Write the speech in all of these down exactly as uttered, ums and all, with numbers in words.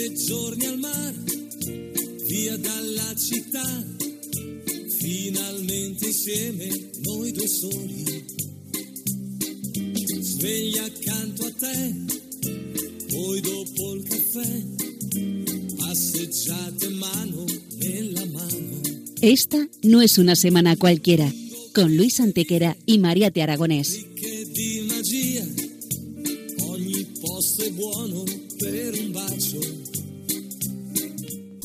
Sette giorni al mare, via dalla città, finalmente insieme noi due soli. Svegli accanto a te, poi dopo il caffè, passeggiate mano nella mano. Esta no es una semana cualquiera, con Luis Antequera y María Te Aragonés.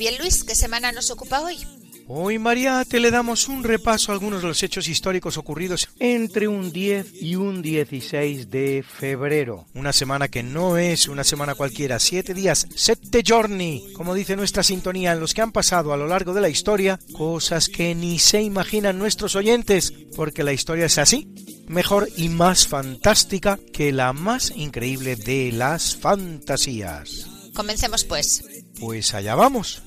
Bien, Luis, ¿qué semana nos ocupa hoy? Hoy, María, te le damos un repaso a algunos de los hechos históricos ocurridos entre un diez y un dieciséis de febrero. Una semana que no es una semana cualquiera, siete días, sette giorni, como dice nuestra sintonía, en los que han pasado a lo largo de la historia cosas que ni se imaginan nuestros oyentes, porque la historia es así, mejor y más fantástica que la más increíble de las fantasías. Comencemos, pues. Pues allá vamos.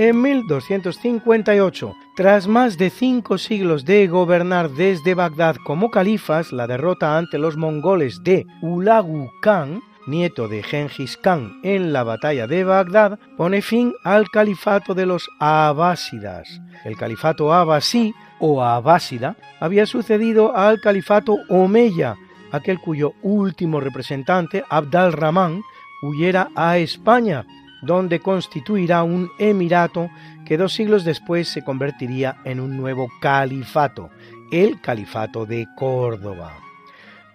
En mil doscientos cincuenta y ocho, tras más de cinco siglos de gobernar desde Bagdad como califas, la derrota ante los mongoles de Hulagu Khan, nieto de Genghis Khan, en la batalla de Bagdad, pone fin al califato de los abásidas. El califato abasí o abásida había sucedido al califato omeya, aquel cuyo último representante, Abd al-Rahman, huyera a España, donde constituirá un emirato que dos siglos después se convertiría en un nuevo califato, el Califato de Córdoba.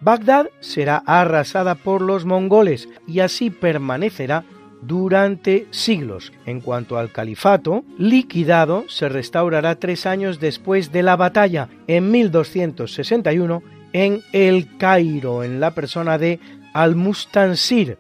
Bagdad será arrasada por los mongoles y así permanecerá durante siglos. En cuanto al califato, liquidado, se restaurará tres años después de la batalla, en mil doscientos sesenta y uno, en El Cairo, en la persona de Al-Mustansir,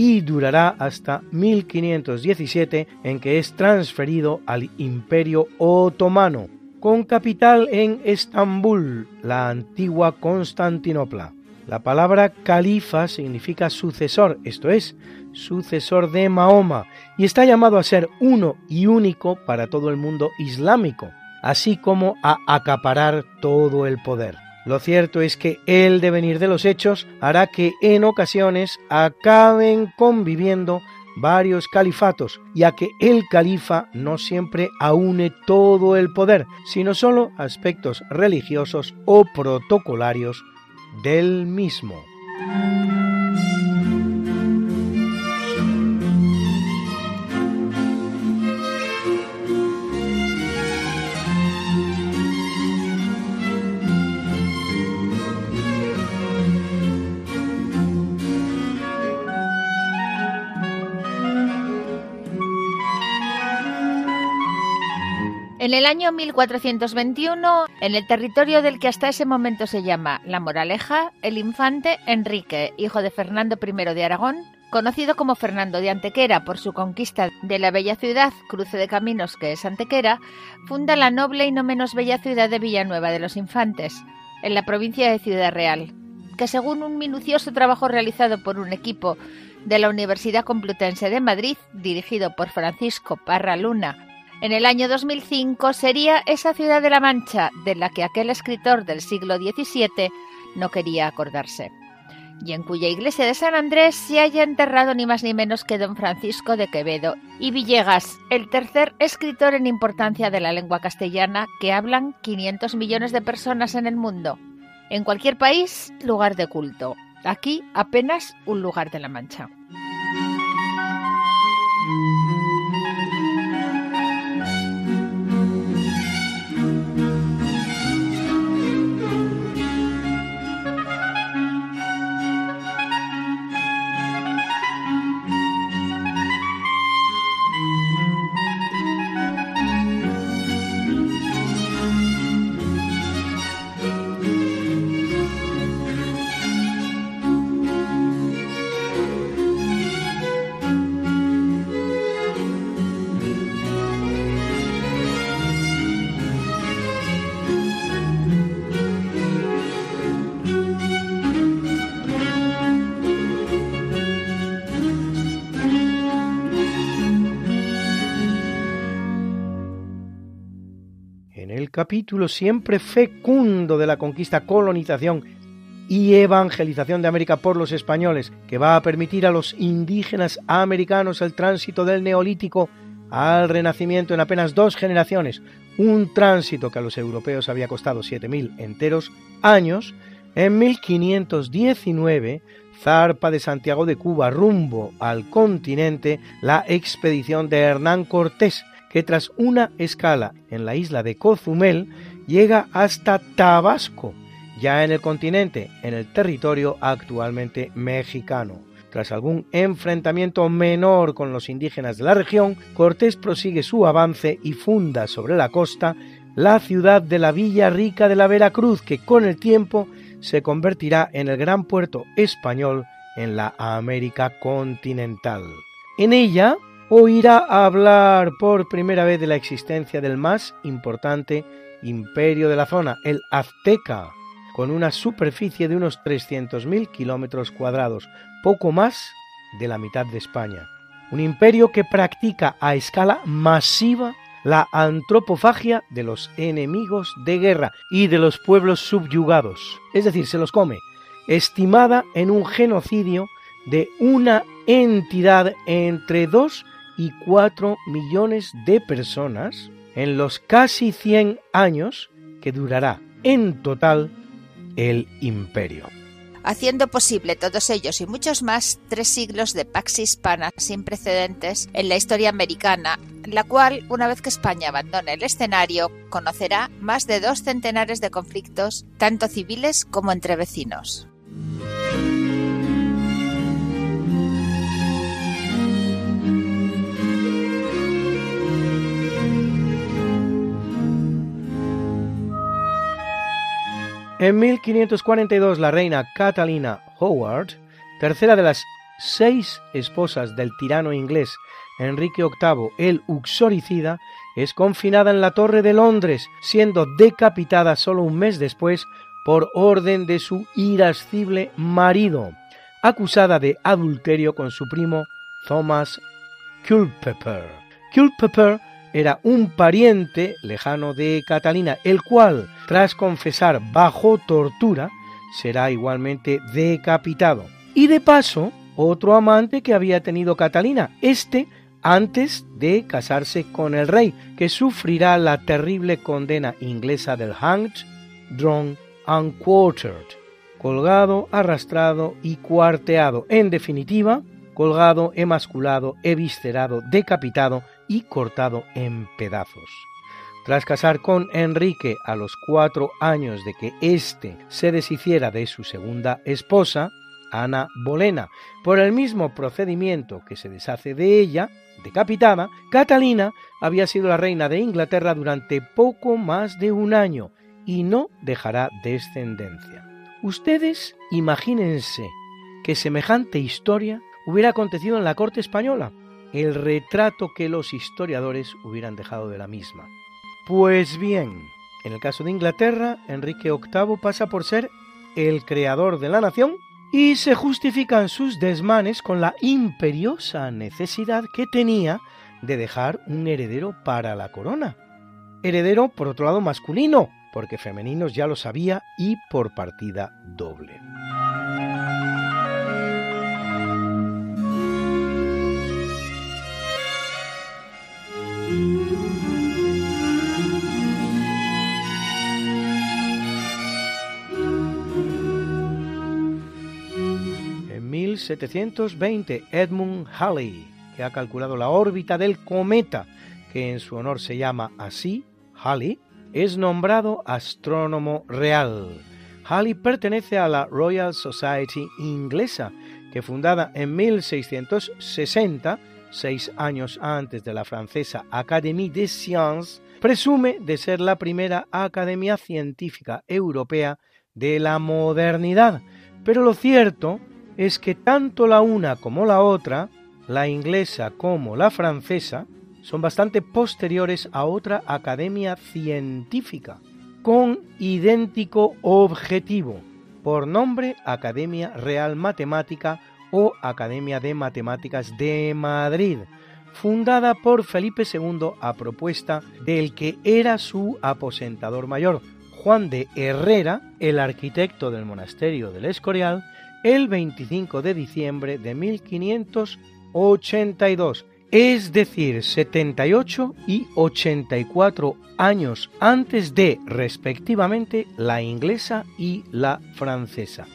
y durará hasta mil quinientos diecisiete, en que es transferido al Imperio Otomano, con capital en Estambul, la antigua Constantinopla. La palabra califa significa sucesor, esto es, sucesor de Mahoma, y está llamado a ser uno y único para todo el mundo islámico, así como a acaparar todo el poder. Lo cierto es que el devenir de los hechos hará que en ocasiones acaben conviviendo varios califatos, ya que el califa no siempre aúne todo el poder, sino solo aspectos religiosos o protocolarios del mismo. En el año mil cuatrocientos veintiuno, en el territorio del que hasta ese momento se llama La Moraleja, el infante Enrique, hijo de Fernando primero de Aragón, conocido como Fernando de Antequera por su conquista de la bella ciudad, cruce de caminos que es Antequera, funda la noble y no menos bella ciudad de Villanueva de los Infantes, en la provincia de Ciudad Real. que según un minucioso trabajo realizado por un equipo de la Universidad Complutense de Madrid, dirigido por Francisco Parra Luna, en el año dos mil cinco sería esa ciudad de la Mancha de la que aquel escritor del siglo diecisiete no quería acordarse, y en cuya iglesia de San Andrés se haya enterrado ni más ni menos que don Francisco de Quevedo y Villegas, el tercer escritor en importancia de la lengua castellana que hablan quinientos millones de personas en el mundo. En cualquier país, lugar de culto. Aquí, apenas un lugar de la Mancha. Capítulo siempre fecundo de la conquista, colonización y evangelización de América por los españoles, que va a permitir a los indígenas americanos el tránsito del Neolítico al Renacimiento en apenas dos generaciones, un tránsito que a los europeos había costado siete mil enteros años. En mil quinientos diecinueve zarpa de Santiago de Cuba rumbo al continente la expedición de Hernán Cortés, que tras una escala en la isla de Cozumel llega hasta Tabasco, ya en el continente, en el territorio actualmente mexicano. Tras algún enfrentamiento menor con los indígenas de la región, Cortés prosigue su avance y funda sobre la costa la ciudad de la Villa Rica de la Veracruz, que con el tiempo se convertirá en el gran puerto español en la América continental. En ella oirá hablar por primera vez de la existencia del más importante imperio de la zona, el azteca, con una superficie de unos trescientos mil kilómetros cuadrados, poco más de la mitad de España. Un imperio que practica a escala masiva la antropofagia de los enemigos de guerra y de los pueblos subyugados, es decir, se los come, estimada en un genocidio de una entidad entre dos y cuatro millones de personas en los casi cien años que durará en total el imperio. Haciendo posible todos ellos y muchos más tres siglos de pax hispana sin precedentes en la historia americana, la cual, una vez que España abandone el escenario, conocerá más de dos centenares de conflictos, tanto civiles como entre vecinos. En mil quinientos cuarenta y dos la reina Catalina Howard, tercera de las seis esposas del tirano inglés Enrique octavo el Uxoricida, es confinada en la Torre de Londres, siendo decapitada solo un mes después por orden de su irascible marido, acusada de adulterio con su primo Thomas Culpeper. Culpeper era un pariente lejano de Catalina, el cual, tras confesar bajo tortura, será igualmente decapitado. Y de paso, otro amante que había tenido Catalina, este antes de casarse con el rey, que sufrirá la terrible condena inglesa del hanged, drawn and quartered, colgado, arrastrado y cuarteado, en definitiva, colgado, emasculado, eviscerado, decapitado y cortado en pedazos. Tras casar con Enrique a los cuatro años de que éste se deshiciera de su segunda esposa, Ana Bolena, por el mismo procedimiento que se deshace de ella, decapitada, Catalina había sido la reina de Inglaterra durante poco más de un año y no dejará descendencia. Ustedes imagínense que semejante historia hubiera acontecido en la corte española, el retrato que los historiadores hubieran dejado de la misma. Pues bien, en el caso de Inglaterra, Enrique octavo pasa por ser el creador de la nación, y se justifican sus desmanes con la imperiosa necesidad que tenía de dejar un heredero para la corona. Heredero, por otro lado, masculino, porque femeninos ya lo sabía, y por partida doble. En mil setecientos veinte, Edmund Halley, que ha calculado la órbita del cometa, que en su honor se llama así, Halley, es nombrado astrónomo real. Halley pertenece a la Royal Society inglesa, que fundada en mil seiscientos sesenta, seis años antes de la francesa Académie des Sciences, presume de ser la primera academia científica europea de la modernidad. Pero lo cierto es que tanto la una como la otra, la inglesa como la francesa, son bastante posteriores a otra academia científica, con idéntico objetivo, por nombre Academia Real Matemática o Academia de Matemáticas de Madrid, fundada por Felipe segundo a propuesta del que era su aposentador mayor, Juan de Herrera, el arquitecto del monasterio del Escorial, el veinticinco de diciembre de mil quinientos ochenta y dos, es decir, setenta y ocho y ochenta y cuatro años antes de, respectivamente, la inglesa y la francesa.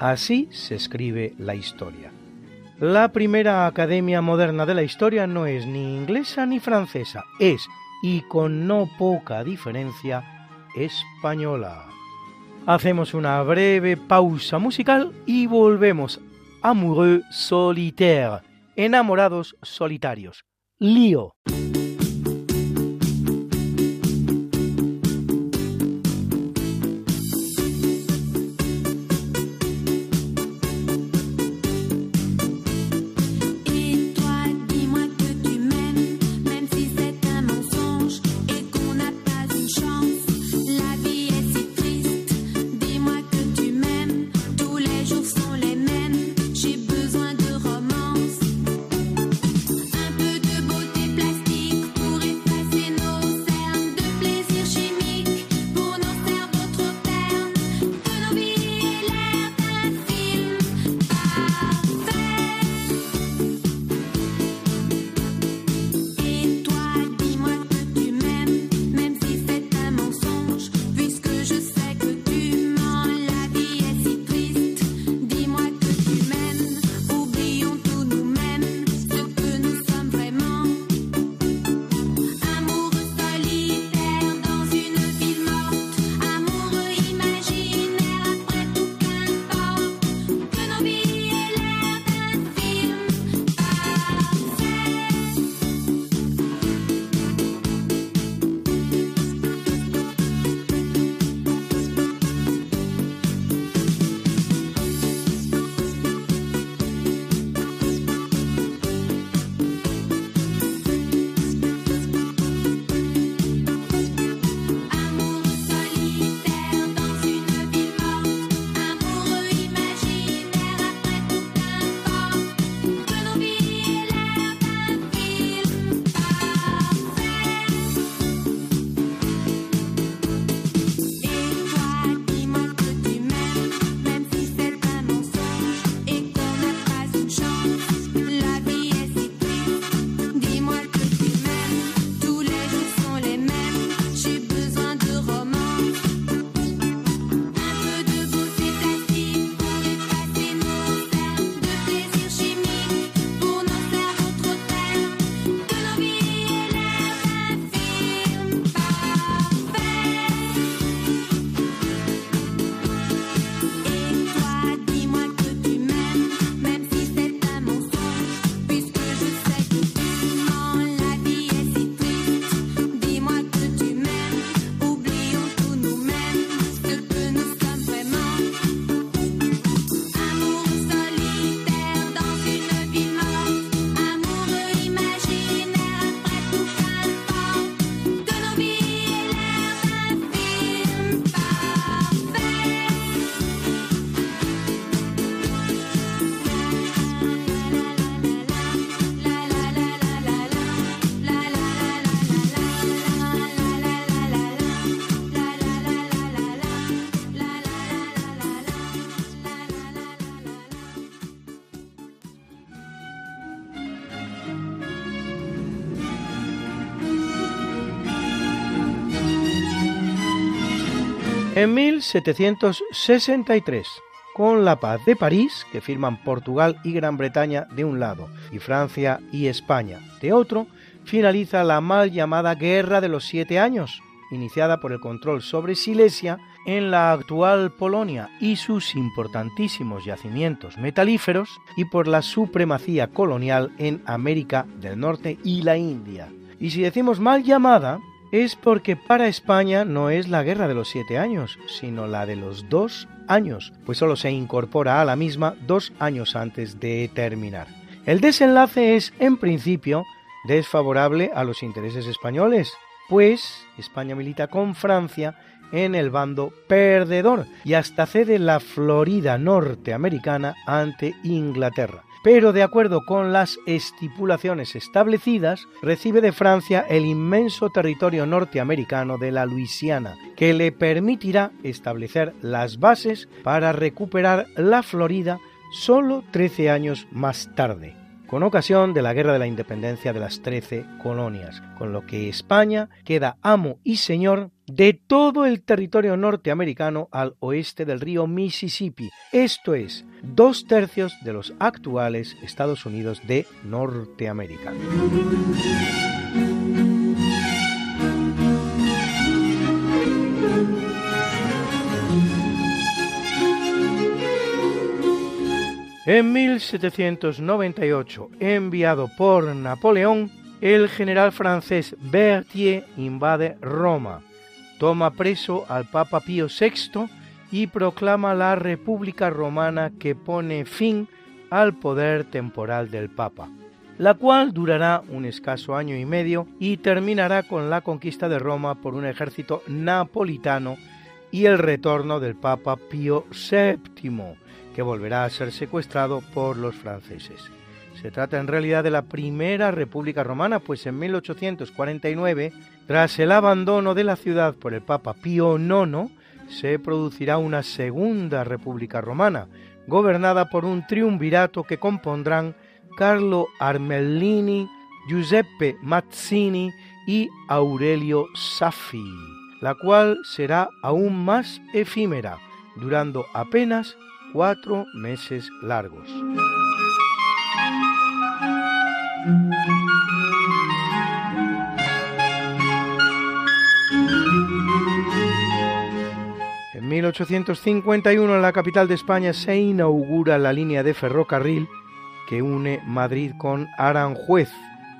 Así se escribe la historia. La primera academia moderna de la historia no es ni inglesa ni francesa, es, y con no poca diferencia, española. Hacemos una breve pausa musical y volvemos. Amoureux solitaire. Enamorados solitarios. Lío. Let's En mil setecientos sesenta y tres, con la Paz de París, que firman Portugal y Gran Bretaña de un lado, y Francia y España de otro, finaliza la mal llamada Guerra de los Siete Años, iniciada por el control sobre Silesia en la actual Polonia y sus importantísimos yacimientos metalíferos, y por la supremacía colonial en América del Norte y la India. Y si decimos mal llamada, es porque para España no es la Guerra de los Siete Años, sino la de los dos años, pues solo se incorpora a la misma dos años antes de terminar. El desenlace es, en principio, desfavorable a los intereses españoles, pues España milita con Francia en el bando perdedor y hasta cede la Florida norteamericana ante Inglaterra, pero de acuerdo con las estipulaciones establecidas, recibe de Francia el inmenso territorio norteamericano de la Luisiana, que le permitirá establecer las bases para recuperar la Florida solo trece años más tarde, con ocasión de la Guerra de la Independencia de las Trece Colonias, con lo que España queda amo y señor de todo el territorio norteamericano al oeste del río Mississippi, esto es, dos tercios de los actuales Estados Unidos de Norteamérica. En mil setecientos noventa y ocho, enviado por Napoleón, el general francés Berthier invade Roma, toma preso al Papa Pío Sexto y proclama la República Romana, que pone fin al poder temporal del Papa, la cual durará un escaso año y medio y terminará con la conquista de Roma por un ejército napolitano y el retorno del Papa Pío Séptimo, que volverá a ser secuestrado por los franceses. Se trata en realidad de la primera República Romana, pues en mil ochocientos cuarenta y nueve, tras el abandono de la ciudad por el Papa Pío Noveno, se producirá una segunda República Romana, gobernada por un triunvirato que compondrán Carlo Armellini, Giuseppe Mazzini y Aurelio Saffi, la cual será aún más efímera, durando apenas cuatro meses largos. En mil ochocientos cincuenta y uno, en la capital de España, se inaugura la línea de ferrocarril que une Madrid con Aranjuez,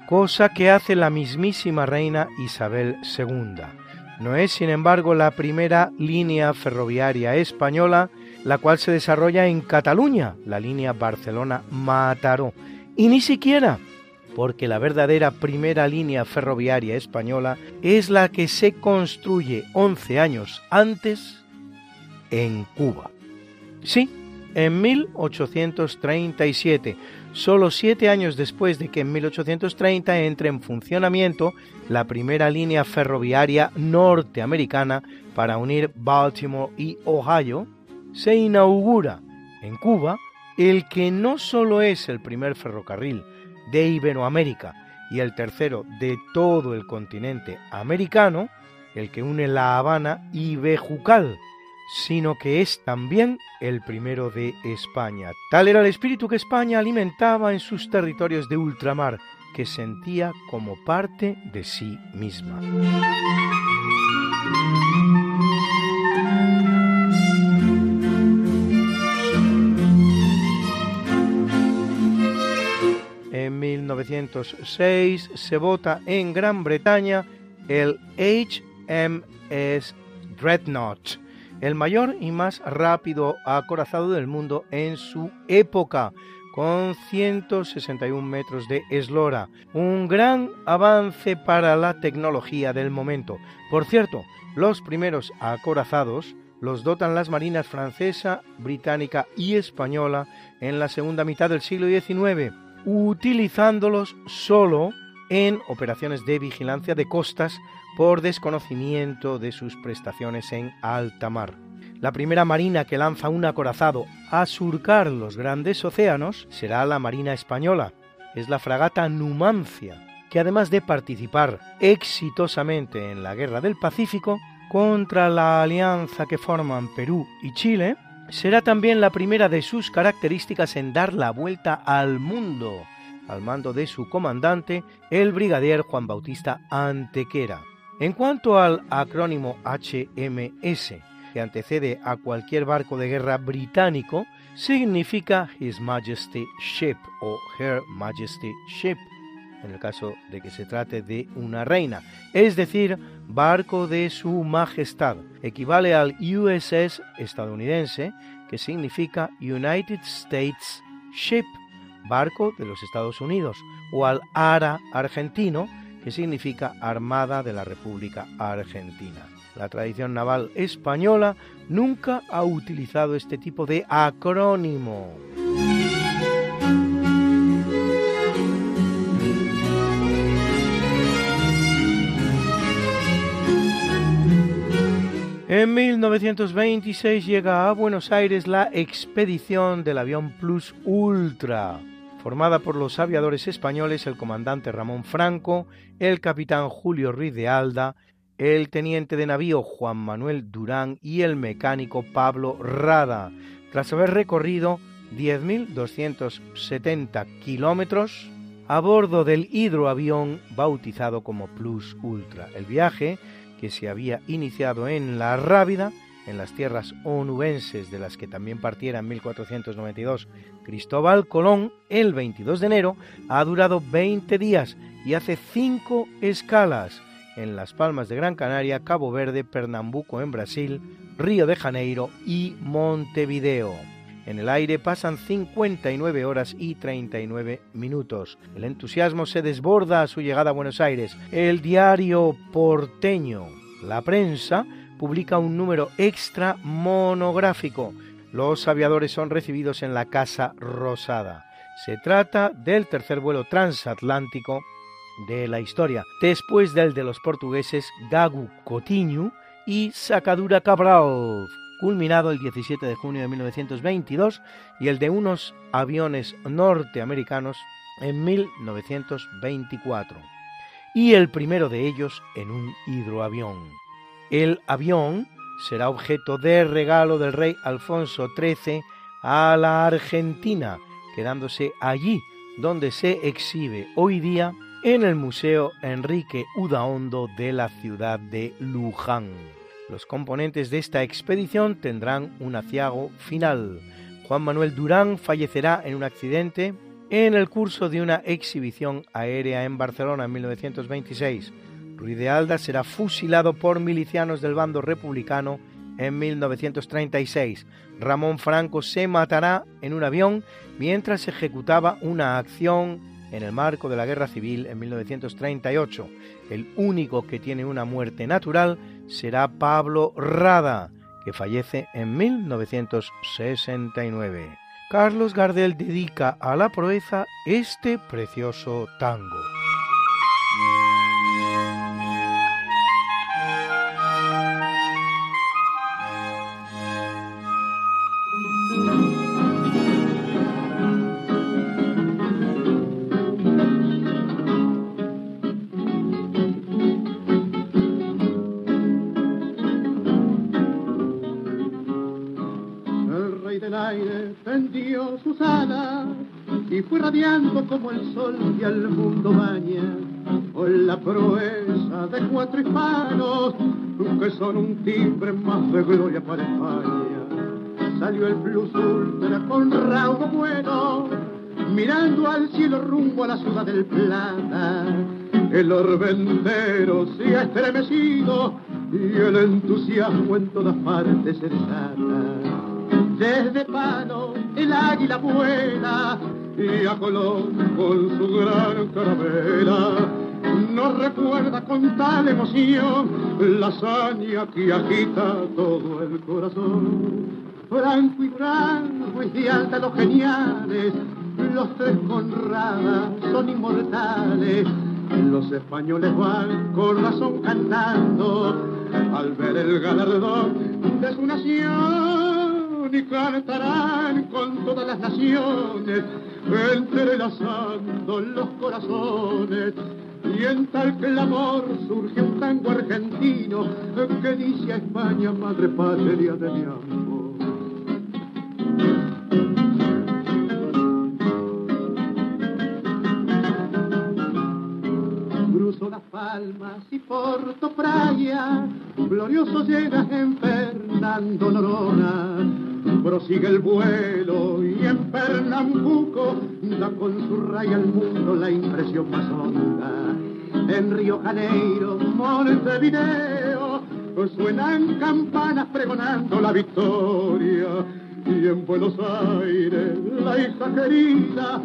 cosa que hace la mismísima reina Isabel Segunda. No es, sin embargo, la primera línea ferroviaria española, la cual se desarrolla en Cataluña, la línea Barcelona-Mataró. Y ni siquiera, porque la verdadera primera línea ferroviaria española es la que se construye once años antes en Cuba. Sí, en mil ochocientos treinta y siete, solo siete años después de que en mil ochocientos treinta entre en funcionamiento la primera línea ferroviaria norteamericana para unir Baltimore y Ohio, se inaugura en Cuba el que no solo es el primer ferrocarril de Iberoamérica y el tercero de todo el continente americano, el que une La Habana y Bejucal, sino que es también el primero de España. Tal era el espíritu que España alimentaba en sus territorios de ultramar, que sentía como parte de sí misma. En mil novecientos seis se vota en Gran Bretaña el H M S Dreadnought, el mayor y más rápido acorazado del mundo en su época, con ciento sesenta y un metros de eslora. Un gran avance para la tecnología del momento. Por cierto, los primeros acorazados los dotan las marinas francesa, británica y española en la segunda mitad del siglo diecinueve, utilizándolos solo en operaciones de vigilancia de costas por desconocimiento de sus prestaciones en alta mar. La primera marina que lanza un acorazado a surcar los grandes océanos será la Marina Española. Es la fragata Numancia, que además de participar exitosamente en la Guerra del Pacífico, contra la alianza que forman Perú y Chile, será también la primera de sus características en dar la vuelta al mundo, al mando de su comandante, el brigadier Juan Bautista Antequera. En cuanto al acrónimo H M S, que antecede a cualquier barco de guerra británico, significa His Majesty Ship o Her Majesty Ship, en el caso de que se trate de una reina, es decir, barco de su majestad, equivale al U S S estadounidense, que significa United States Ship, barco de los Estados Unidos, o al ARA argentino, que significa Armada de la República Argentina. La tradición naval española nunca ha utilizado este tipo de acrónimo. En mil novecientos veintiséis llega a Buenos Aires la expedición del avión Plus Ultra, formada por los aviadores españoles el comandante Ramón Franco, el capitán Julio Ruiz de Alda, el teniente de navío Juan Manuel Durán y el mecánico Pablo Rada, tras haber recorrido diez mil doscientos setenta kilómetros a bordo del hidroavión bautizado como Plus Ultra. El viaje, que se había iniciado en La Rábida, en las tierras onubenses de las que también partiera en mil cuatrocientos noventa y dos Cristóbal Colón, el veintidós de enero, ha durado veinte días y hace cinco escalas en Las Palmas de Gran Canaria, Cabo Verde, Pernambuco en Brasil, Río de Janeiro y Montevideo. En el aire pasan cincuenta y nueve horas y treinta y nueve minutos. El entusiasmo se desborda a su llegada a Buenos Aires. El diario porteño La Prensa publica un número extra monográfico. Los aviadores son recibidos en la Casa Rosada. Se trata del tercer vuelo transatlántico de la historia, después del de los portugueses Gago Coutinho y Sacadura Cabral, culminado el diecisiete de junio de mil novecientos veintidós, y el de unos aviones norteamericanos en mil novecientos veinticuatro, y el primero de ellos en un hidroavión. El avión será objeto de regalo del rey Alfonso trece a la Argentina, quedándose allí donde se exhibe hoy día en el Museo Enrique Udaondo de la ciudad de Luján. Los componentes de esta expedición tendrán un aciago final. Juan Manuel Durán fallecerá en un accidente en el curso de una exhibición aérea en Barcelona en mil novecientos veintiséis. Ruiz de Alda será fusilado por milicianos del bando republicano en mil novecientos treinta y seis. Ramón Franco se matará en un avión mientras ejecutaba una acción en el marco de la Guerra Civil en mil novecientos treinta y ocho. El único que tiene una muerte natural será Pablo Rada, que fallece en mil novecientos sesenta y nueve. Carlos Gardel dedica a la proeza este precioso tango. Como el sol y al mundo baña, con la proeza de cuatro hispanos, que son un timbre más de gloria para España. Salió el Plus Ultra con raudo vuelo, mirando al cielo rumbo a la ciudad del Plata. El orbe entero se ha estremecido y el entusiasmo en todas partes se desata. Desde Pano el águila vuela y a Colón con su gran carabela nos recuerda con tal emoción la hazaña que agita todo el corazón. Franco y Durán, Ruiz de Alda, los geniales, los tres Conradas son inmortales. Los españoles van con razón cantando al ver el galardón de su nación. Y cantarán con todas las naciones, entrelazando los corazones, Y en tal clamor surge un tango argentino que dice a España, madre patria de mi amor. Cruzo las Palmas y Porto Praia, glorioso llegas en Fernando Lorona. Prosigue el vuelo y en Pernambuco da con su raya al mundo la impresión más honda. En Río Janeiro, Montevideo, suenan campanas pregonando la victoria. Y en Buenos Aires, la hija querida,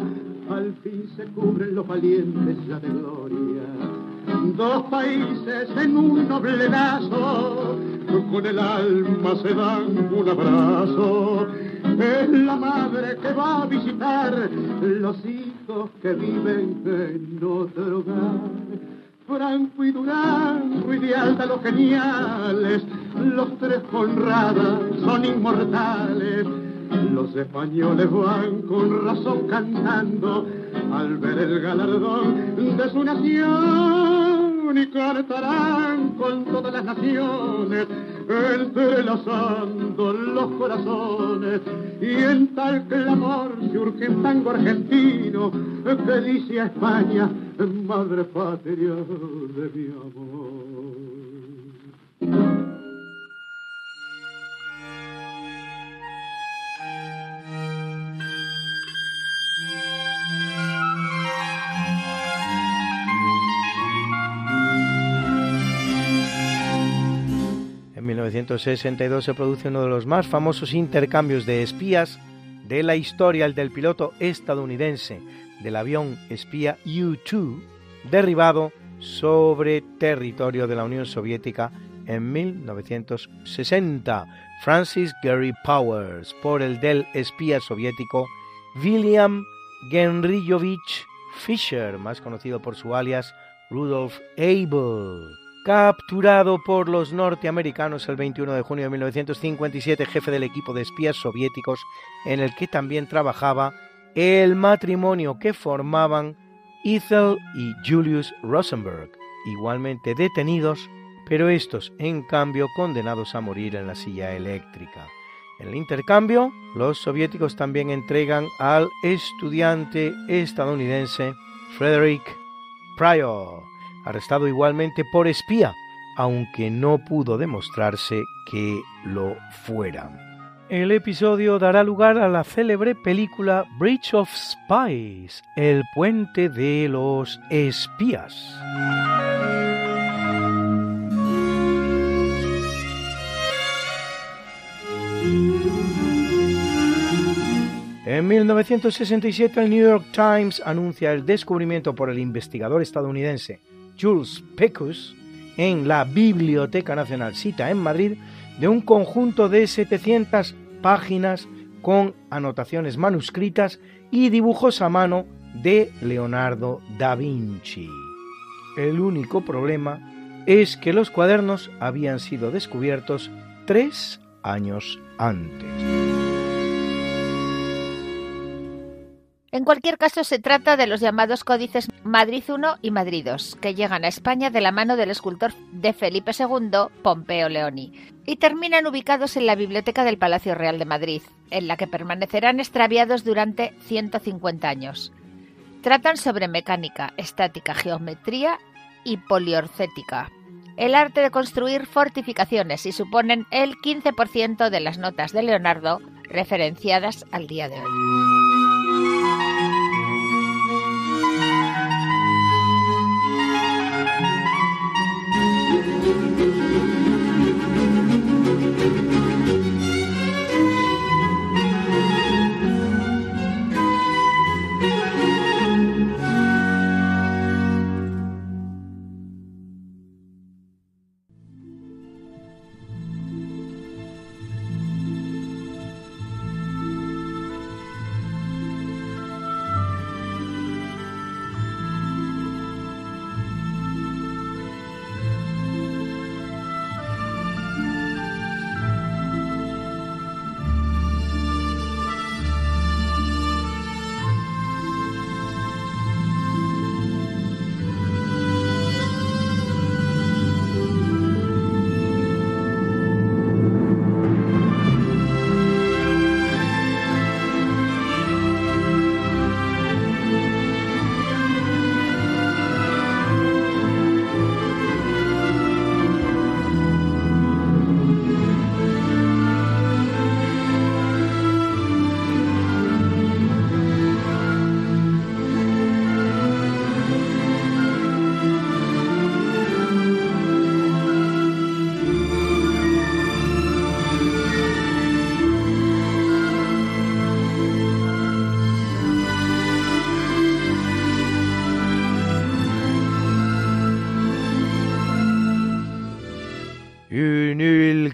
al fin se cubren los valientes ya de gloria. Dos países en un noble lazo, con el alma se dan un abrazo. Es la madre que va a visitar los hijos que viven en otro hogar. Franco y Durán, Ruiz de Alda, los geniales, los tres Conradas son inmortales. Los españoles van con razón cantando al ver el galardón de su nación, y cantarán con todas las naciones entrelazando los corazones. Y en tal clamor se urge un tango argentino que dice a España, madre patria de mi amor. En mil novecientos sesenta y dos se produce uno de los más famosos intercambios de espías de la historia, el del piloto estadounidense del avión espía U dos, derribado sobre territorio de la Unión Soviética en mil novecientos sesenta, Francis Gary Powers, por el del espía soviético William Genriyovich Fisher, más conocido por su alias Rudolf Abel. Capturado por los norteamericanos el veintiuno de junio de mil novecientos cincuenta y siete, jefe del equipo de espías soviéticos en el que también trabajaba el matrimonio que formaban Ethel y Julius Rosenberg, igualmente detenidos, pero estos en cambio condenados a morir en la silla eléctrica. En el intercambio, los soviéticos también entregan al estudiante estadounidense Frederick Pryor, arrestado igualmente por espía, aunque no pudo demostrarse que lo fuera. El episodio dará lugar a la célebre película Bridge of Spies, el puente de los espías. En mil novecientos sesenta y siete, el New York Times anuncia el descubrimiento por el investigador estadounidense Jules Pecus en la Biblioteca Nacional, cita en Madrid, de un conjunto de setecientas páginas con anotaciones manuscritas y dibujos a mano de Leonardo da Vinci. El único problema es que los cuadernos habían sido descubiertos tres años antes. En cualquier caso, se trata de los llamados códices Madrid primero y Madrid segundo, que llegan a España de la mano del escultor de Felipe segundo, Pompeo Leoni, y terminan ubicados en la Biblioteca del Palacio Real de Madrid, en la que permanecerán extraviados durante ciento cincuenta años. Tratan sobre mecánica, estática, geometría y poliorcética, el arte de construir fortificaciones, y suponen el quince por ciento de las notas de Leonardo referenciadas al día de hoy.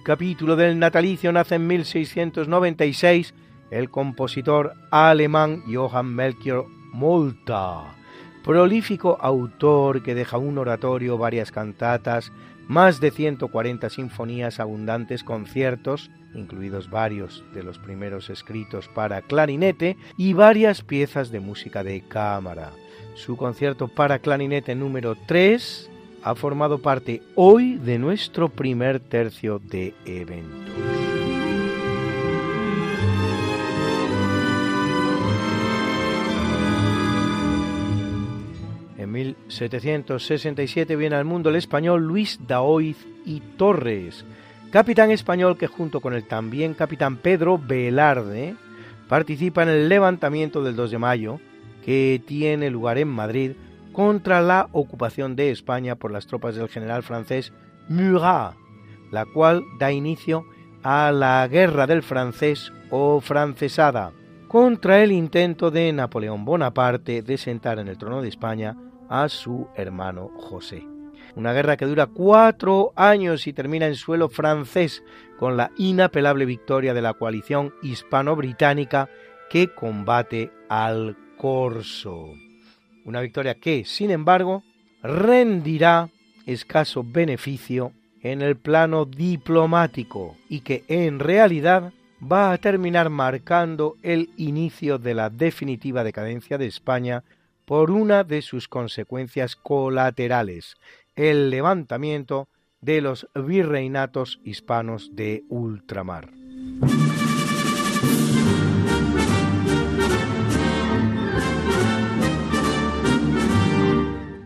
capítulo del natalicio nace en mil seiscientos noventa y seis el compositor alemán Johann Melchior Molter, prolífico autor que deja un oratorio, varias cantatas, más de ciento cuarenta sinfonías, abundantes conciertos, incluidos varios de los primeros escritos para clarinete, y varias piezas de música de cámara. Su concierto para clarinete número tres ha formado parte hoy de nuestro primer tercio de eventos. En mil setecientos sesenta y siete viene al mundo el español Luis Daoiz y Torres, capitán español que junto con el también capitán Pedro Velarde participa en el levantamiento del dos de mayo, que tiene lugar en Madrid contra la ocupación de España por las tropas del general francés Murat, la cual da inicio a la Guerra del Francés o Francesada, contra el intento de Napoleón Bonaparte de sentar en el trono de España a su hermano José. Una guerra que dura cuatro años y termina en suelo francés con la inapelable victoria de la coalición hispano-británica que combate al corso. Una victoria que, sin embargo, rendirá escaso beneficio en el plano diplomático y que, en realidad, va a terminar marcando el inicio de la definitiva decadencia de España por una de sus consecuencias colaterales, el levantamiento de los virreinatos hispanos de ultramar.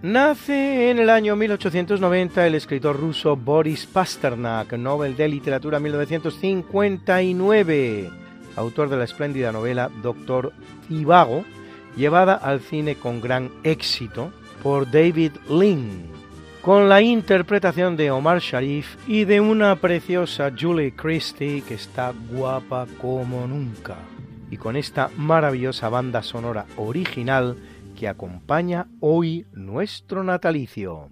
Nace en el año mil ochocientos noventa el escritor ruso Boris Pasternak, Nobel de Literatura mil novecientos cincuenta y nueve, autor de la espléndida novela Doctor Zhivago, llevada al cine con gran éxito por David Lean, con la interpretación de Omar Sharif y de una preciosa Julie Christie que está guapa como nunca, y con esta maravillosa banda sonora original que acompaña hoy nuestro natalicio.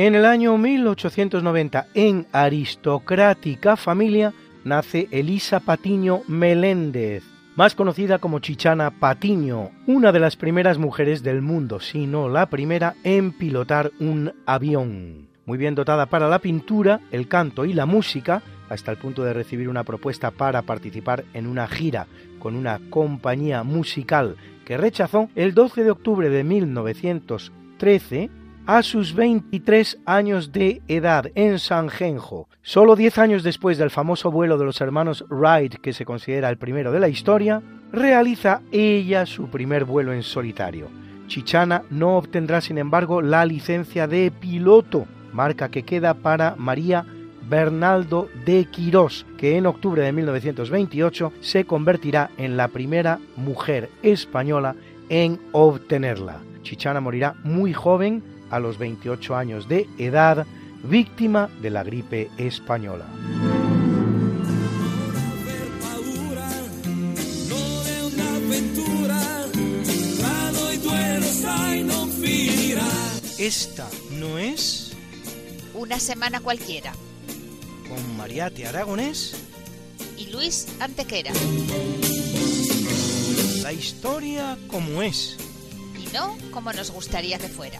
En el año mil ochocientos noventa, en aristocrática familia, nace Elisa Patiño Meléndez, más conocida como Chichana Patiño, una de las primeras mujeres del mundo, si no la primera, en pilotar un avión. Muy bien dotada para la pintura, el canto y la música, hasta el punto de recibir una propuesta para participar en una gira con una compañía musical que rechazó el doce de octubre de mil novecientos trece, a sus veintitrés años de edad, en Sanjenjo, solo diez años después del famoso vuelo de los hermanos Wright, que se considera el primero de la historia, realiza ella su primer vuelo en solitario. Chichana no obtendrá, sin embargo, la licencia de piloto, marca que queda para María Bernaldo de Quirós, que en octubre de mil novecientos veintiocho se convertirá en la primera mujer española en obtenerla. Chichana morirá muy joven, a los veintiocho años de edad, víctima de la gripe española. Esta no es una semana cualquiera, con María Te Aragonés y Luis Antequera. La historia como es y no como nos gustaría que fuera.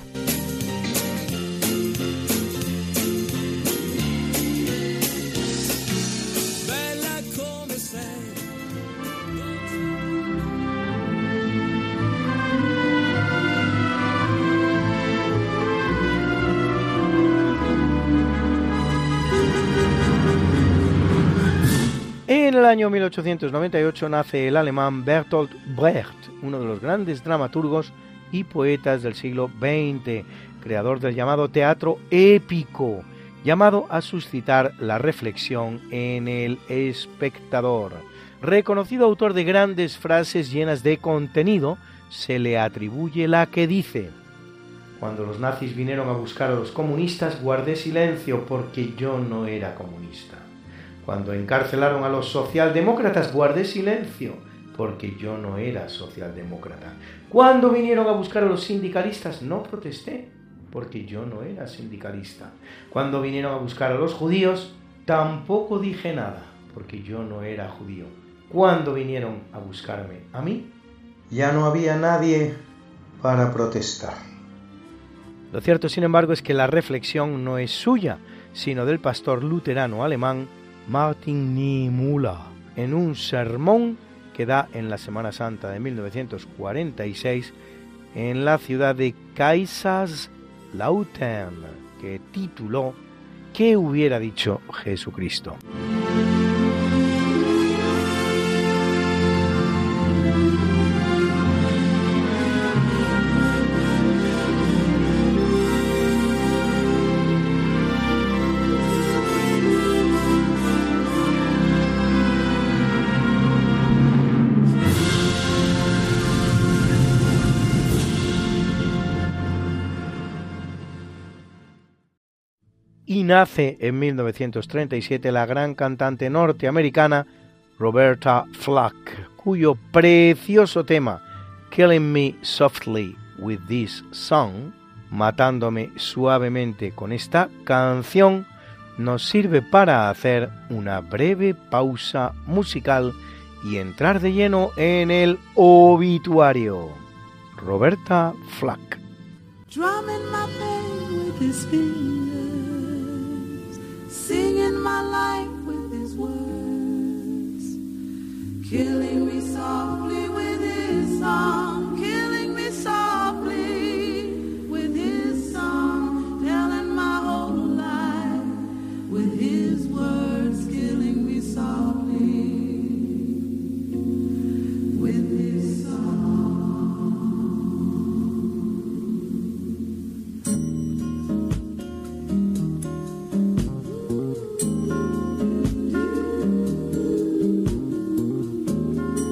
En el año mil ochocientos noventa y ocho nace el alemán Bertolt Brecht, uno de los grandes dramaturgos y poetas del siglo veinte, creador del llamado teatro épico, llamado a suscitar la reflexión en el espectador. Reconocido autor de grandes frases llenas de contenido, se le atribuye la que dice: cuando los nazis vinieron a buscar a los comunistas, guardé silencio porque yo no era comunista. Cuando encarcelaron a los socialdemócratas, guardé silencio porque yo no era socialdemócrata. Cuando vinieron a buscar a los sindicalistas, no protesté porque yo no era sindicalista. Cuando vinieron a buscar a los judíos, tampoco dije nada porque yo no era judío. Cuando vinieron a buscarme a mí, ya no había nadie para protestar. Lo cierto, sin embargo, es que la reflexión no es suya, sino del pastor luterano alemán Martin Niemöller, en un sermón que da en la Semana Santa de mil novecientos cuarenta y seis en la ciudad de Kaiserslautern, que tituló ¿Qué hubiera dicho Jesucristo? Y nace en mil novecientos treinta y siete la gran cantante norteamericana Roberta Flack, cuyo precioso tema Killing Me Softly With This Song, matándome suavemente con esta canción, nos sirve para hacer una breve pausa musical y entrar de lleno en el obituario. Roberta Flack. Singing my life with his words, killing me softly with his song, killing me softly with his song, telling my whole life with his words, killing me softly with his song. Thank you.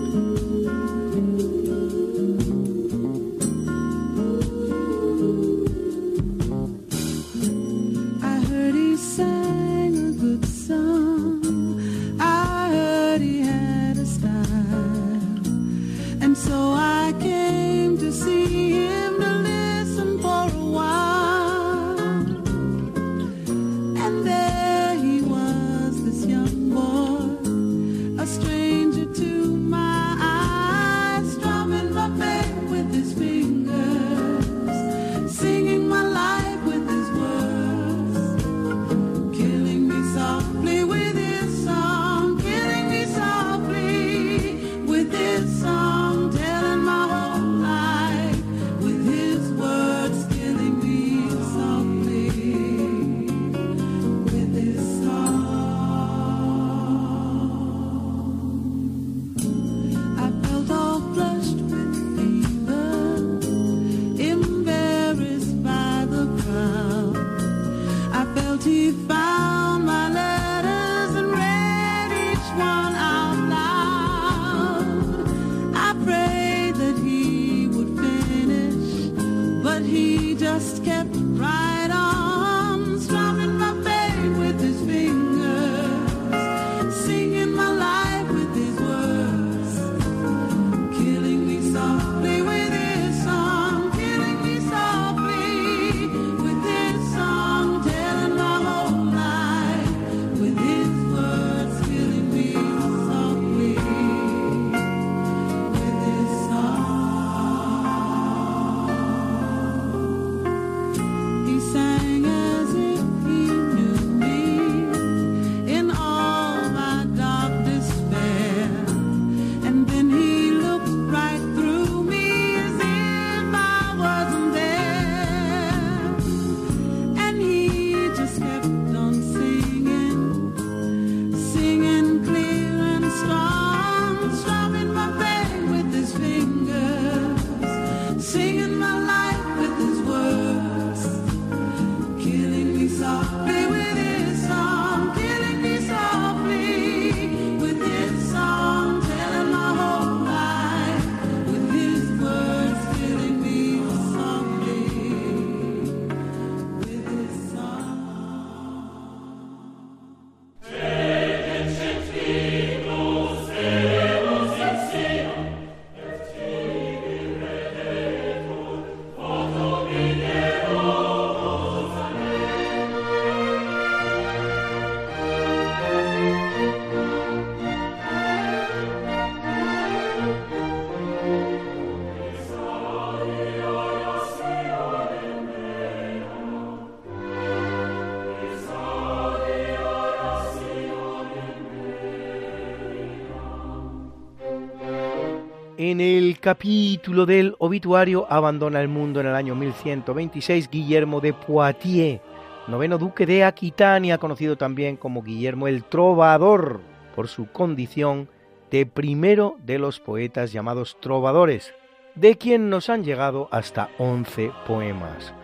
En el capítulo del obituario abandona el mundo en el año mil ciento veintiséis Guillermo de Poitiers, noveno duque de Aquitania, conocido también como Guillermo el Trovador, por su condición de primero de los poetas llamados trovadores, de quien nos han llegado hasta once poemas.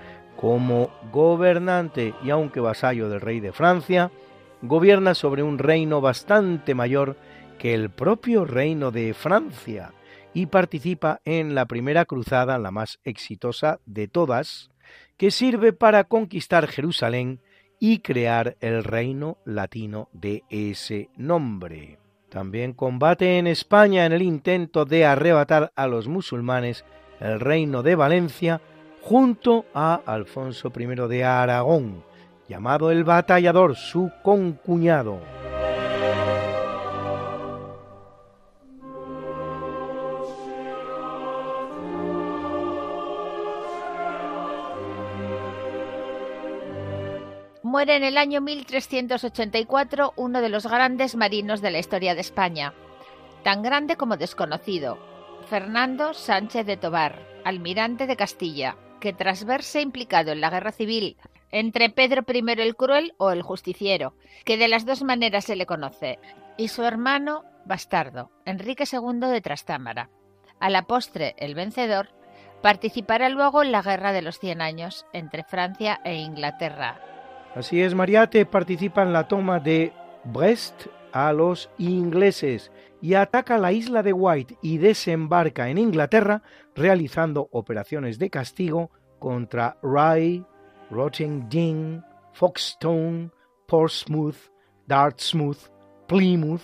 Como gobernante y aunque vasallo del rey de Francia, gobierna sobre un reino bastante mayor que el propio reino de Francia y participa en la primera cruzada, la más exitosa de todas, que sirve para conquistar Jerusalén y crear el reino latino de ese nombre. También combate en España en el intento de arrebatar a los musulmanes el reino de Valencia junto a Alfonso primero de Aragón, llamado el Batallador, su concuñado. Muere en el año mil trescientos ochenta y cuatro uno de los grandes marinos de la historia de España, tan grande como desconocido, Fernando Sánchez de Tovar, almirante de Castilla, que tras verse implicado en la guerra civil entre Pedro primero el Cruel o el Justiciero, que de las dos maneras se le conoce, y su hermano bastardo, Enrique segundo de Trastámara, a la postre el vencedor, participará luego en la Guerra de los Cien Años entre Francia e Inglaterra. Así es, Mariate participa en la toma de Brest a los ingleses y ataca la isla de White y desembarca en Inglaterra realizando operaciones de castigo contra Rye, Rottingdean, Folkestone, Portsmouth, Dartmouth, Plymouth,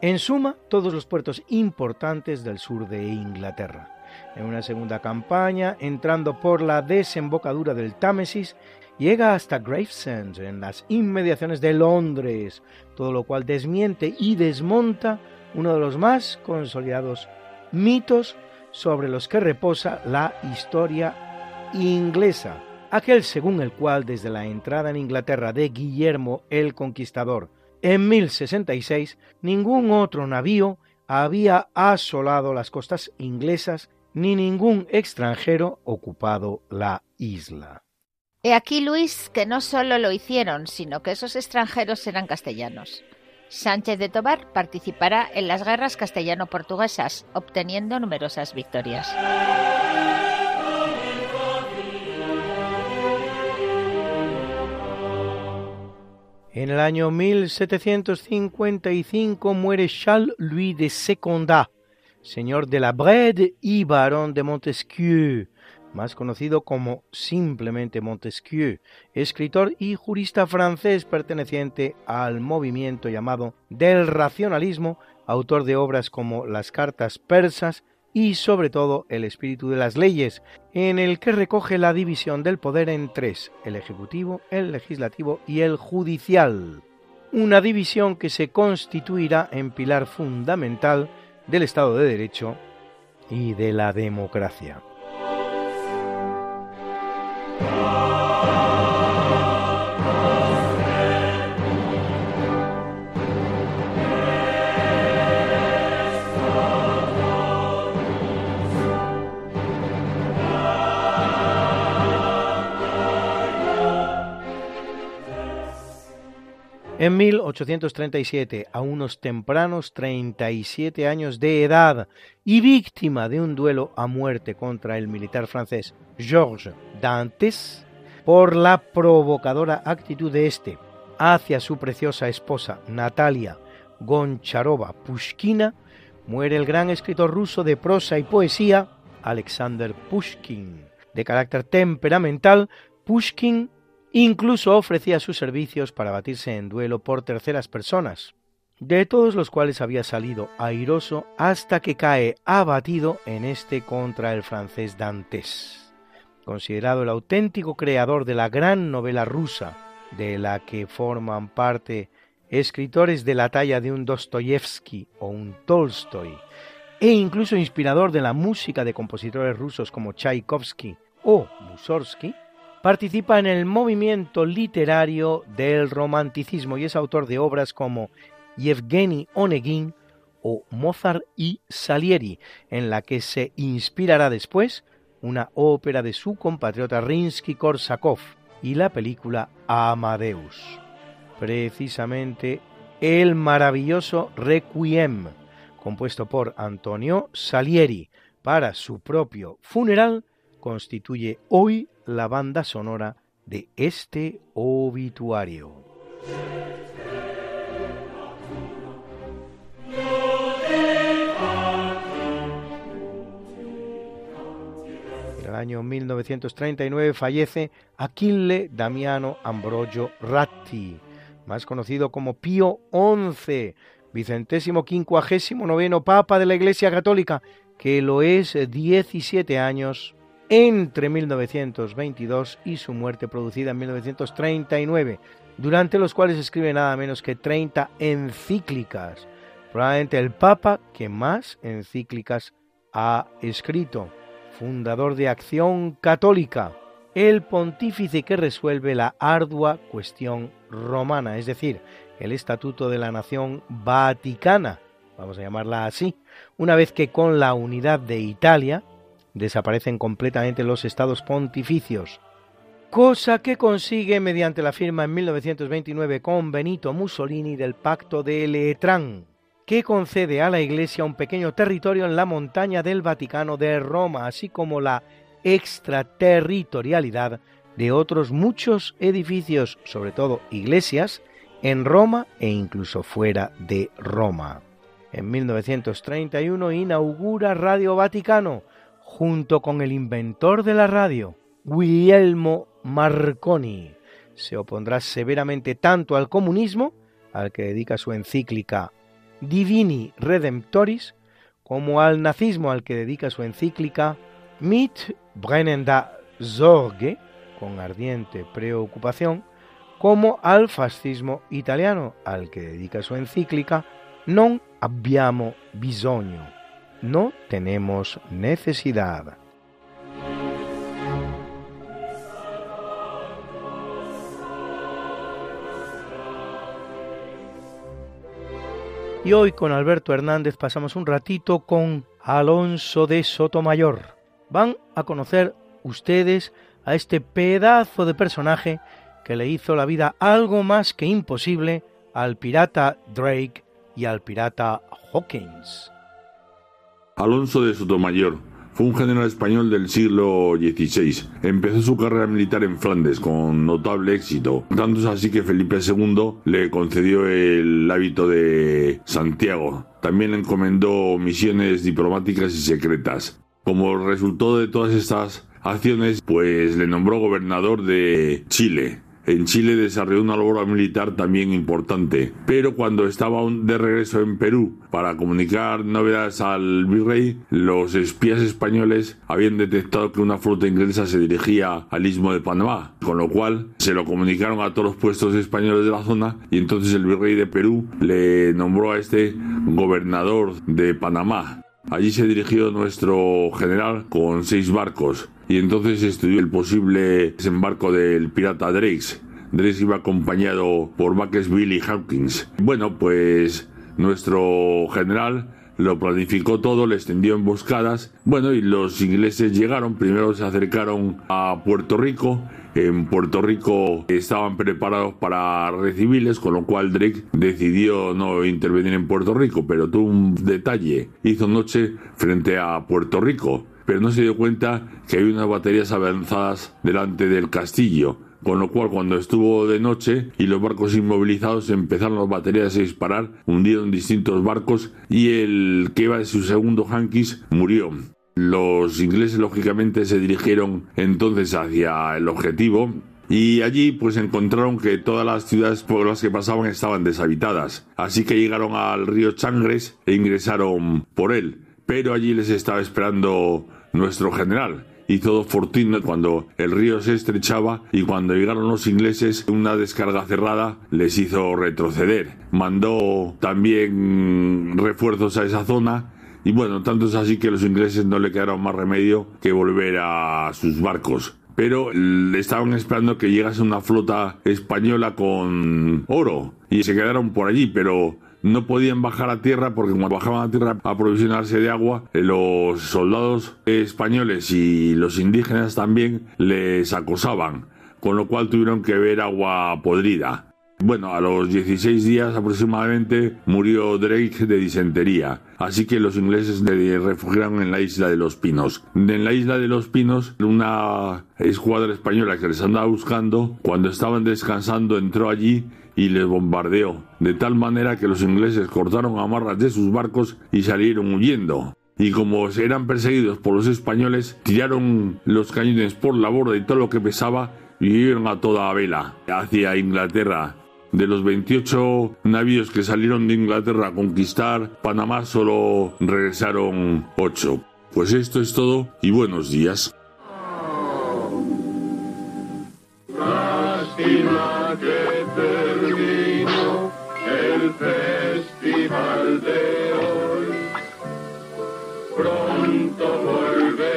en suma todos los puertos importantes del sur de Inglaterra. En una segunda campaña, entrando por la desembocadura del Támesis, llega hasta Gravesend, en las inmediaciones de Londres, todo lo cual desmiente y desmonta uno de los más consolidados mitos sobre los que reposa la historia inglesa, aquel según el cual desde la entrada en Inglaterra de Guillermo el Conquistador en mil sesenta y seis, ningún otro navío había asolado las costas inglesas ni ningún extranjero ocupado la isla. He aquí, Luis, que no solo lo hicieron, sino que esos extranjeros eran castellanos. Sánchez de Tovar participará en las guerras castellano-portuguesas, obteniendo numerosas victorias. En el año mil setecientos cincuenta y cinco muere Charles Louis de Secondat, señor de la Brede y barón de Montesquieu, más conocido como simplemente Montesquieu, escritor y jurista francés perteneciente al movimiento llamado del racionalismo, autor de obras como Las cartas persas y sobre todo El espíritu de las leyes, en el que recoge la división del poder en tres, el ejecutivo, el legislativo y el judicial, una división que se constituirá en pilar fundamental del Estado de Derecho y de la democracia. En mil ochocientos treinta y siete, a unos tempranos treinta y siete años de edad y víctima de un duelo a muerte contra el militar francés Georges Dantes, por la provocadora actitud de este hacia su preciosa esposa Natalia Goncharova Pushkina, muere el gran escritor ruso de prosa y poesía Alexander Pushkin. De carácter temperamental, Pushkin incluso ofrecía sus servicios para batirse en duelo por terceras personas, de todos los cuales había salido airoso hasta que cae abatido en este contra el francés Dantes, considerado el auténtico creador de la gran novela rusa, de la que forman parte escritores de la talla de un Dostoyevsky o un Tolstoy, e incluso inspirador de la música de compositores rusos como Tchaikovsky o Mussorgsky. Participa en el movimiento literario del romanticismo y es autor de obras como Yevgeny Onegin o Mozart y Salieri, en la que se inspirará después una ópera de su compatriota Rimsky-Korsakov y la película Amadeus. Precisamente el maravilloso Requiem, compuesto por Antonio Salieri para su propio funeral, constituye hoy la banda sonora de este obituario. En el año mil novecientos treinta y nueve fallece Achille Damiano Ambrogio Ratti, más conocido como Pío once, vicentésimo quincuagésimo noveno Papa de la Iglesia Católica, que lo es diecisiete años entre mil novecientos veintidós y su muerte producida en mil novecientos treinta y nueve, durante los cuales escribe nada menos que treinta encíclicas, probablemente el Papa que más encíclicas ha escrito, fundador de Acción Católica, el pontífice que resuelve la ardua cuestión romana, es decir, el Estatuto de la Nación Vaticana, vamos a llamarla así, una vez que con la unidad de Italia desaparecen completamente los estados pontificios, cosa que consigue mediante la firma en mil novecientos veintinueve con Benito Mussolini del Pacto de Letrán, que concede a la Iglesia un pequeño territorio en la montaña del Vaticano de Roma, así como la extraterritorialidad de otros muchos edificios, sobre todo iglesias, en Roma e incluso fuera de Roma. En mil novecientos treinta y uno inaugura Radio Vaticano, junto con el inventor de la radio, Guglielmo Marconi. Se opondrá severamente tanto al comunismo, al que dedica su encíclica Divini Redemptoris, como al nazismo, al que dedica su encíclica Mit brennender Sorge, con ardiente preocupación, como al fascismo italiano, al que dedica su encíclica Non abbiamo bisogno, no tenemos necesidad. Y hoy con Alberto Hernández pasamos un ratito con Alonso de Sotomayor. Van a conocer ustedes a este pedazo de personaje que le hizo la vida algo más que imposible al pirata Drake y al pirata Hawkins. Alonso de Sotomayor fue un general español del siglo dieciséis. Empezó su carrera militar en Flandes con notable éxito, tanto es así que Felipe segundo le concedió el hábito de Santiago. También le encomendó misiones diplomáticas y secretas. Como resultado de todas estas acciones, pues le nombró gobernador de Chile. En Chile desarrolló una labor militar también importante, pero cuando estaba de regreso en Perú para comunicar novedades al virrey, los espías españoles habían detectado que una flota inglesa se dirigía al istmo de Panamá, con lo cual se lo comunicaron a todos los puestos españoles de la zona y entonces el virrey de Perú le nombró a este gobernador de Panamá. Allí se dirigió nuestro general con seis barcos y entonces estudió el posible desembarco del pirata Drake. Drake iba acompañado por Bakersville y Hawkins. Bueno, pues nuestro general lo planificó todo, les tendió emboscadas. Bueno, y los ingleses llegaron, primero se acercaron a Puerto Rico. En Puerto Rico estaban preparados para recibirles, con lo cual Drake decidió no intervenir en Puerto Rico, pero tuvo un detalle: hizo noche frente a Puerto Rico, pero no se dio cuenta que había unas baterías avanzadas delante del castillo, con lo cual cuando estuvo de noche y los barcos inmovilizados empezaron las baterías a disparar, hundieron distintos barcos y el que iba de su segundo Hawkins murió. Los ingleses lógicamente se dirigieron entonces hacia el objetivo y allí pues encontraron que todas las ciudades por las que pasaban estaban deshabitadas, así que llegaron al río Changres e ingresaron por él, pero allí les estaba esperando nuestro general. Hizo dos fortines cuando el río se estrechaba y cuando llegaron los ingleses una descarga cerrada les hizo retroceder. Mandó también refuerzos a esa zona. Y bueno, tanto es así que los ingleses no le quedaron más remedio que volver a sus barcos. pero estaban esperando que llegase una flota española con oro y se quedaron por allí, pero no podían bajar a tierra porque cuando bajaban a tierra a aprovisionarse de agua, los soldados españoles y los indígenas también les acosaban, con lo cual tuvieron que beber agua podrida. Bueno, a los dieciséis días aproximadamente murió Drake de disentería, así que los ingleses se refugiaron en la isla de los Pinos. En la isla de los Pinos, una escuadra española que les andaba buscando, cuando estaban descansando entró allí y les bombardeó, de tal manera que los ingleses cortaron amarras de sus barcos y salieron huyendo. Y como eran perseguidos por los españoles, tiraron los cañones por la borda y todo lo que pesaba y huyeron a toda vela hacia Inglaterra. De los veintiocho navíos que salieron de Inglaterra a conquistar Panamá, solo regresaron ocho. Pues esto es todo y buenos días. Lástima que terminó el festival de hoy. Pronto volveremos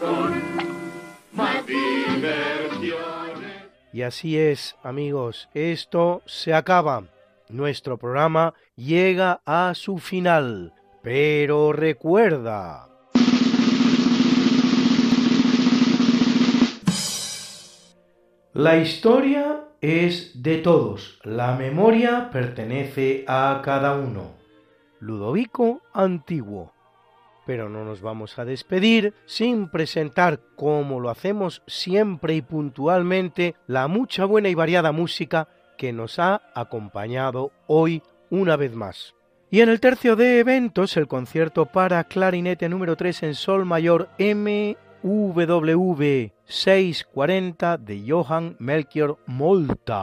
con más diversión. Y así es, amigos, esto se acaba. Nuestro programa llega a su final. Pero recuerda... La historia es de todos. La memoria pertenece a cada uno. Ludovico Antiguo. Pero no nos vamos a despedir sin presentar, como lo hacemos siempre y puntualmente, la mucha buena y variada música que nos ha acompañado hoy una vez más. Y en el tercio de eventos, el concierto para clarinete número tres en sol mayor M W V seiscientos cuarenta de Johann Melchior Molter.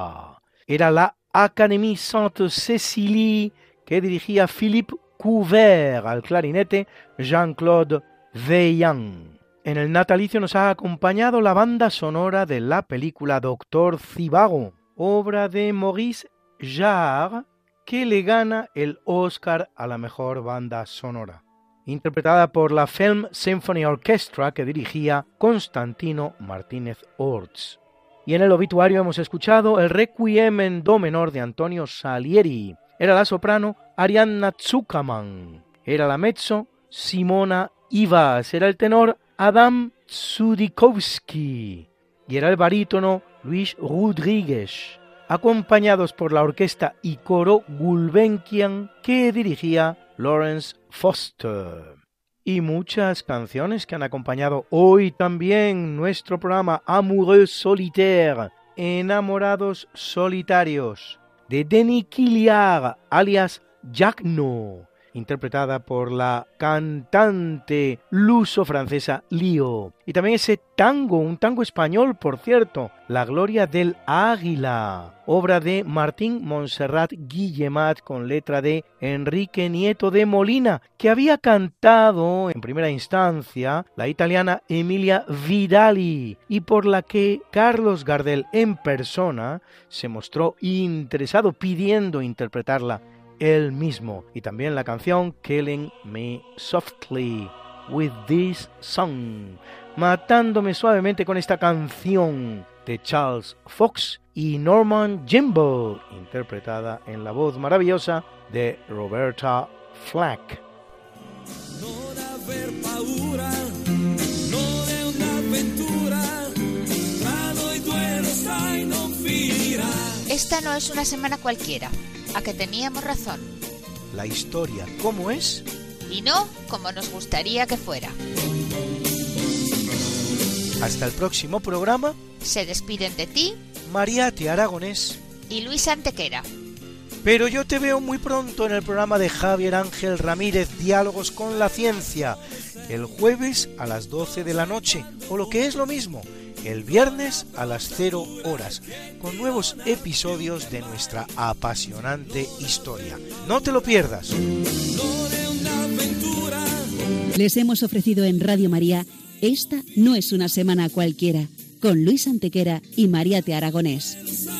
Era la Académie Sainte-Cécilie que dirigía Philippe Couvert al clarinete, Jean-Claude Veillant. En el natalicio nos ha acompañado la banda sonora de la película Doctor Zhivago, obra de Maurice Jarre, que le gana el Oscar a la mejor banda sonora, interpretada por la Film Symphony Orchestra que dirigía Constantino Martínez Orts. Y en el obituario hemos escuchado el Requiem en do menor de Antonio Salieri. Era la soprano Arianna Zuckerman, era la mezzo Simona Ivas, era el tenor Adam Tsudikowski y era el barítono Luis Rodríguez, acompañados por la orquesta y coro Gulbenkian que dirigía Lawrence Foster. Y muchas canciones que han acompañado hoy también nuestro programa Amoureux Solitaire, Enamorados Solitarios, de Denis Killiard, alias Jacno, interpretada por la cantante luso-francesa Lio. Y también ese tango, un tango español, por cierto, La Gloria del Águila, obra de Martín Montserrat Guillemat con letra de Enrique Nieto de Molina, que había cantado en primera instancia la italiana Emilia Vidali y por la que Carlos Gardel en persona se mostró interesado pidiendo interpretarla él mismo. Y también la canción Killing Me Softly With This Song, matándome suavemente con esta canción, de Charles Fox y Norman Gimbel, interpretada en la voz maravillosa de Roberta Flack. No de haber paura, no de una aventura, rado y duero, sai non finirá. Esta no es una semana cualquiera. A que teníamos razón. La historia, ¿cómo es? Y no como nos gustaría que fuera. Hasta el próximo programa. Se despiden de ti María Te Aragonés y Luis Antequera. Pero yo te veo muy pronto en el programa de Javier Ángel Ramírez, Diálogos con la Ciencia, el jueves a las doce de la noche, o lo que es lo mismo, el viernes a las cero horas, con nuevos episodios de nuestra apasionante historia. No te lo pierdas. Les hemos ofrecido en Radio María Esta no es una semana cualquiera, con Luis Antequera y María Te Aragonés.